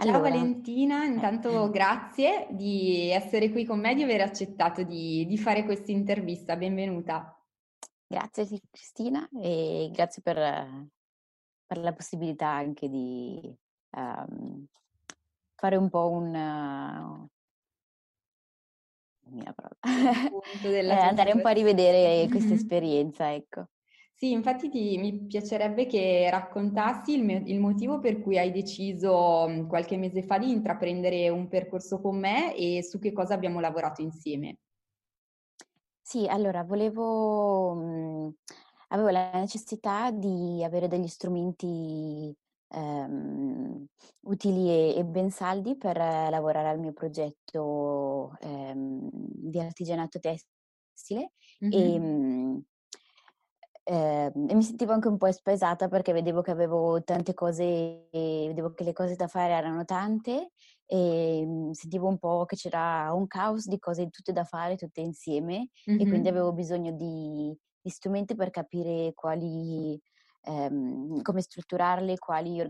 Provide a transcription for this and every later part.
Ciao allora, Valentina, intanto grazie di essere qui con me, di aver accettato di fare questa intervista, benvenuta. Grazie Cristina e grazie per la possibilità anche di fare un po' andare un po' a rivedere questa esperienza, ecco. Sì, infatti mi piacerebbe che raccontassi il motivo per cui hai deciso qualche mese fa di intraprendere un percorso con me e su che cosa abbiamo lavorato insieme. Sì, allora, avevo la necessità di avere degli strumenti utili e ben saldi per lavorare al mio progetto di artigianato tessile e mi sentivo anche un po' spaesata perché vedevo che avevo tante cose, vedevo che le cose da fare erano tante e sentivo un po' che c'era un caos di cose tutte da fare, tutte insieme e quindi avevo bisogno di strumenti per capire quali, come strutturarle, quali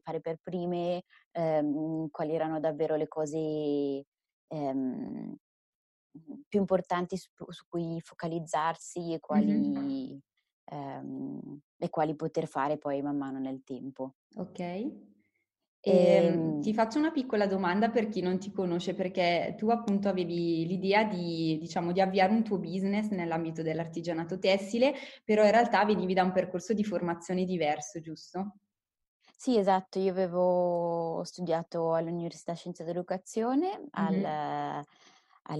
fare per prime, quali erano davvero le cose più importanti su cui focalizzarsi e quali poter fare poi man mano nel tempo. Ok, ti faccio una piccola domanda per chi non ti conosce, perché tu appunto avevi l'idea di avviare un tuo business nell'ambito dell'artigianato tessile, però in realtà venivi da un percorso di formazione diverso, giusto? Sì, esatto, io avevo studiato all'Università Scienze ed Educazione, alle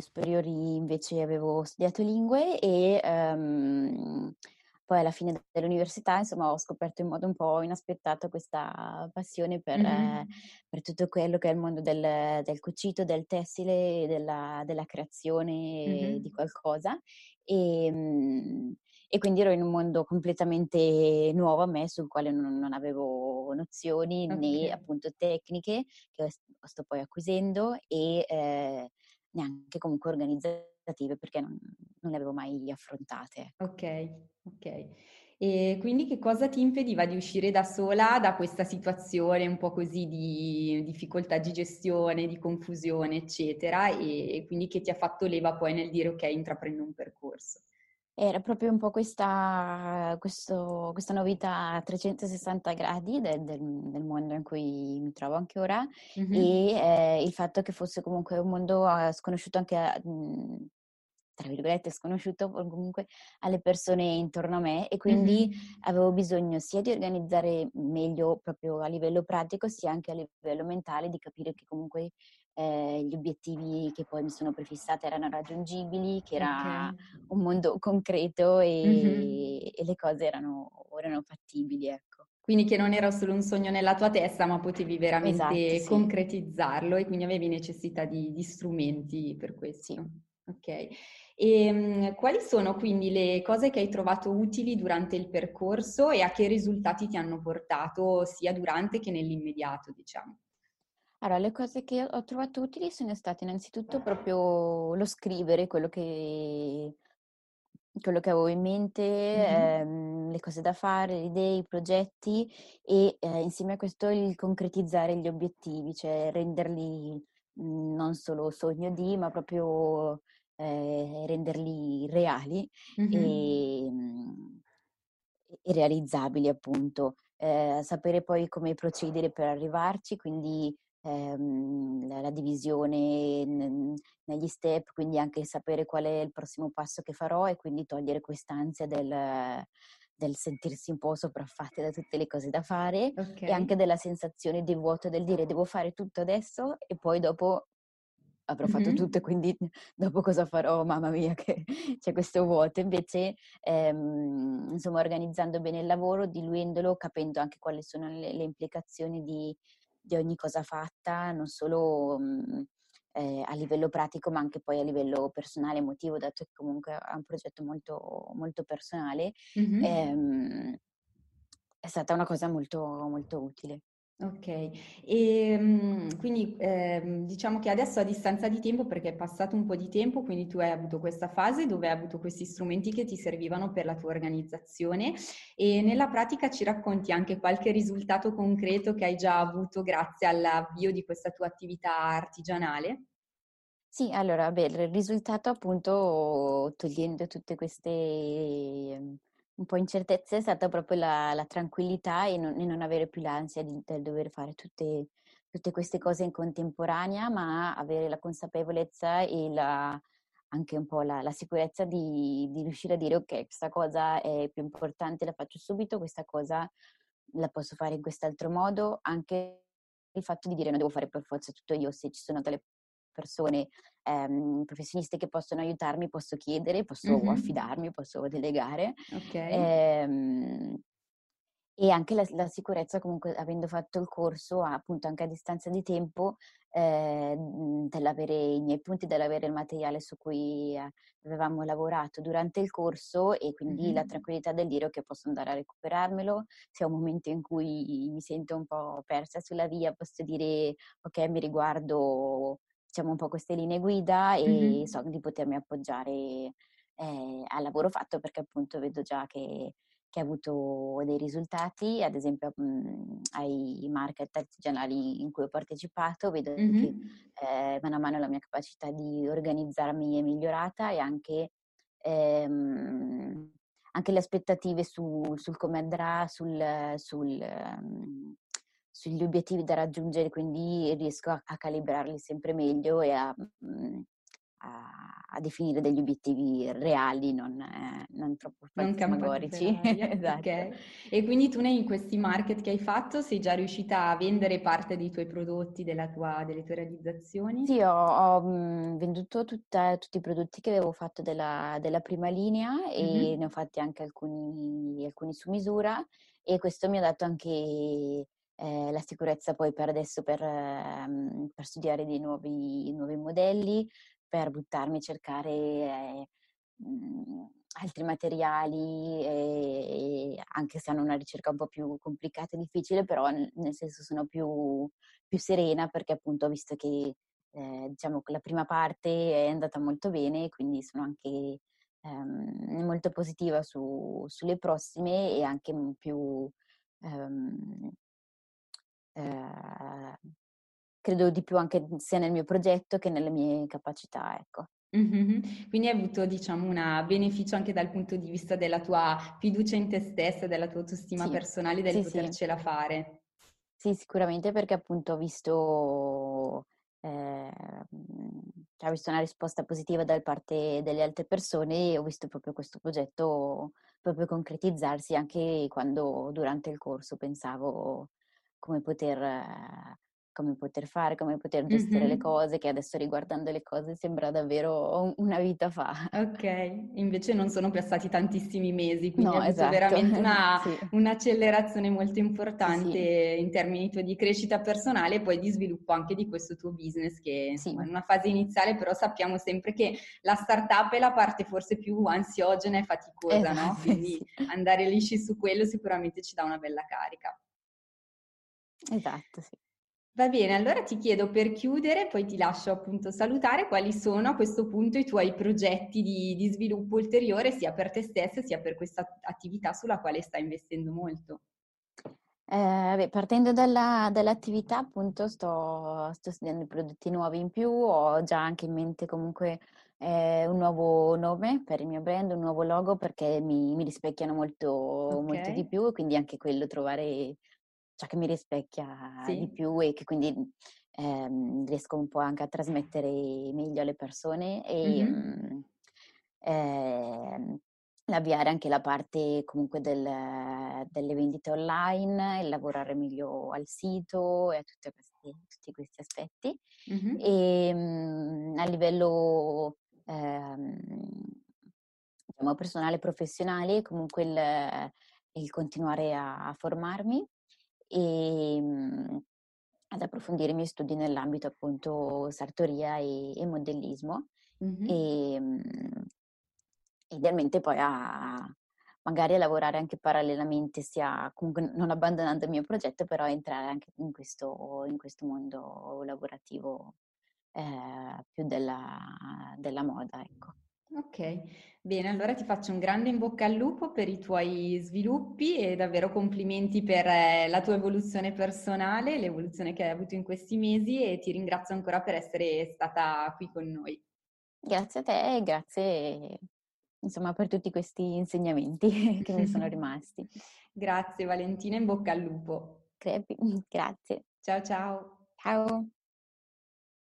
superiori invece avevo studiato lingue e poi alla fine dell'università, insomma, ho scoperto in modo un po' inaspettato questa passione per tutto quello che è il mondo del cucito, del tessile, della creazione di qualcosa e quindi ero in un mondo completamente nuovo a me, sul quale non avevo nozioni né appunto tecniche che sto poi acquisendo e neanche comunque organizzative perché non le avevo mai affrontate. Ok. E quindi che cosa ti impediva di uscire da sola da questa situazione un po' così di difficoltà di gestione, di confusione, eccetera, e quindi che ti ha fatto leva poi nel dire ok, intraprendo un percorso? Era proprio un po' questa novità a 360 gradi del mondo in cui mi trovo anche ora e il fatto che fosse comunque un mondo sconosciuto anche tra virgolette sconosciuto comunque alle persone intorno a me e quindi avevo bisogno sia di organizzare meglio proprio a livello pratico sia anche a livello mentale di capire che comunque gli obiettivi che poi mi sono prefissata erano raggiungibili, che era un mondo concreto e le cose erano fattibili, ecco. Quindi che non era solo un sogno nella tua testa, ma potevi veramente concretizzarlo e quindi avevi necessità di strumenti per questo. Sì. Ok, e quali sono quindi le cose che hai trovato utili durante il percorso e a che risultati ti hanno portato sia durante che nell'immediato, diciamo? Allora, le cose che ho trovato utili sono state innanzitutto proprio lo scrivere, quello che avevo in mente, le cose da fare, le idee, i progetti e insieme a questo il concretizzare gli obiettivi, cioè renderli non solo sogno ma proprio renderli reali e realizzabili appunto. Sapere poi come procedere per arrivarci, quindi la divisione negli step, quindi anche sapere qual è il prossimo passo che farò e quindi togliere quest'ansia del sentirsi un po' sopraffatti da tutte le cose da fare e anche della sensazione di vuoto, del dire devo fare tutto adesso e poi dopo avrò fatto tutto e quindi dopo cosa farò? Mamma mia che c'è questo vuoto. Invece insomma organizzando bene il lavoro, diluendolo, capendo anche quali sono le implicazioni di ogni cosa fatta, non solo a livello pratico ma anche poi a livello personale, emotivo, dato che comunque è un progetto molto, molto personale, è stata una cosa molto, molto utile. Ok, e quindi diciamo che adesso a distanza di tempo, perché è passato un po' di tempo, quindi tu hai avuto questa fase dove hai avuto questi strumenti che ti servivano per la tua organizzazione, e nella pratica ci racconti anche qualche risultato concreto che hai già avuto grazie all'avvio di questa tua attività artigianale? Sì, allora, beh, il risultato appunto, togliendo tutte queste un po' incertezza, è stata proprio la tranquillità e non avere più l'ansia del dover fare tutte queste cose in contemporanea, ma avere la consapevolezza e anche un po' la sicurezza di riuscire a dire ok, questa cosa è più importante, la faccio subito, questa cosa la posso fare in quest'altro modo, anche il fatto di dire non devo fare per forza tutto io, se ci sono delle persone professioniste che possono aiutarmi, posso chiedere, posso affidarmi, posso delegare. Okay. E anche la sicurezza, comunque, avendo fatto il corso appunto anche a distanza di tempo, dell'avere i miei punti, dell'avere il materiale su cui avevamo lavorato durante il corso, e quindi la tranquillità del dire che posso andare a recuperarmelo. Se è un momento in cui mi sento un po' persa sulla via, posso dire ok, mi riguardo, diciamo, un po' queste linee guida e so di potermi appoggiare al lavoro fatto, perché appunto vedo già che ha avuto dei risultati. Ad esempio ai market artigianali in cui ho partecipato vedo che mano a mano la mia capacità di organizzarmi è migliorata, e anche le aspettative sul come andrà, sugli obiettivi da raggiungere, quindi riesco a calibrarli sempre meglio e a definire degli obiettivi reali, non troppo fantasmagorici. Esatto. Okay. E quindi tu in questi market che hai fatto sei già riuscita a vendere parte dei tuoi prodotti, delle tue realizzazioni? Sì, ho venduto tutti i prodotti che avevo fatto della prima linea e ne ho fatti anche alcuni su misura, e questo mi ha dato anche la sicurezza poi per adesso per studiare dei nuovi modelli, per buttarmi a cercare altri materiali, anche se hanno una ricerca un po' più complicata e difficile, però nel senso sono più serena, perché appunto ho visto che diciamo la prima parte è andata molto bene, quindi sono anche molto positiva sulle prossime, e anche più credo di più anche sia nel mio progetto che nelle mie capacità, ecco. Quindi hai avuto, diciamo, un beneficio anche dal punto di vista della tua fiducia in te stessa, della tua autostima personale, del potercela fare. Sì, sicuramente, perché appunto ho visto una risposta positiva da parte delle altre persone, e ho visto proprio questo progetto proprio concretizzarsi, anche quando durante il corso pensavo come poter fare, come poter gestire le cose, che adesso, riguardando le cose, sembra davvero una vita fa. Ok, invece non sono passati tantissimi mesi, quindi no, esatto. Veramente un'accelerazione molto importante in termini di crescita personale e poi di sviluppo anche di questo tuo business, che è una fase iniziale, però sappiamo sempre che la startup è la parte forse più ansiogena e faticosa, esatto, no? Quindi andare lisci su quello sicuramente ci dà una bella carica. Esatto, sì. Va bene, allora ti chiedo, per chiudere, poi ti lascio appunto salutare, quali sono a questo punto i tuoi progetti di sviluppo ulteriore, sia per te stessa sia per questa attività sulla quale stai investendo molto? Partendo dall'attività, appunto, sto studiando prodotti nuovi in più, ho già anche in mente comunque un nuovo nome per il mio brand, un nuovo logo, perché mi rispecchiano molto, molto di più, quindi anche quello, trovare ciò che mi rispecchia di più, e che quindi riesco un po' anche a trasmettere meglio alle persone, e avviare anche la parte comunque delle vendite online, lavorare meglio al sito e a tutti questi aspetti. E a livello diciamo personale e professionale, comunque il continuare a formarmi e ad approfondire i miei studi nell'ambito appunto sartoria e modellismo, e idealmente poi a magari a lavorare anche parallelamente, sia comunque non abbandonando il mio progetto, però entrare anche in questo mondo lavorativo più della moda, ecco. Ok, bene, allora ti faccio un grande in bocca al lupo per i tuoi sviluppi e davvero complimenti per la tua evoluzione personale, l'evoluzione che hai avuto in questi mesi, e ti ringrazio ancora per essere stata qui con noi. Grazie a te e grazie insomma per tutti questi insegnamenti che mi sono rimasti. Grazie Valentina, in bocca al lupo. Crepi, grazie. Ciao ciao. Ciao.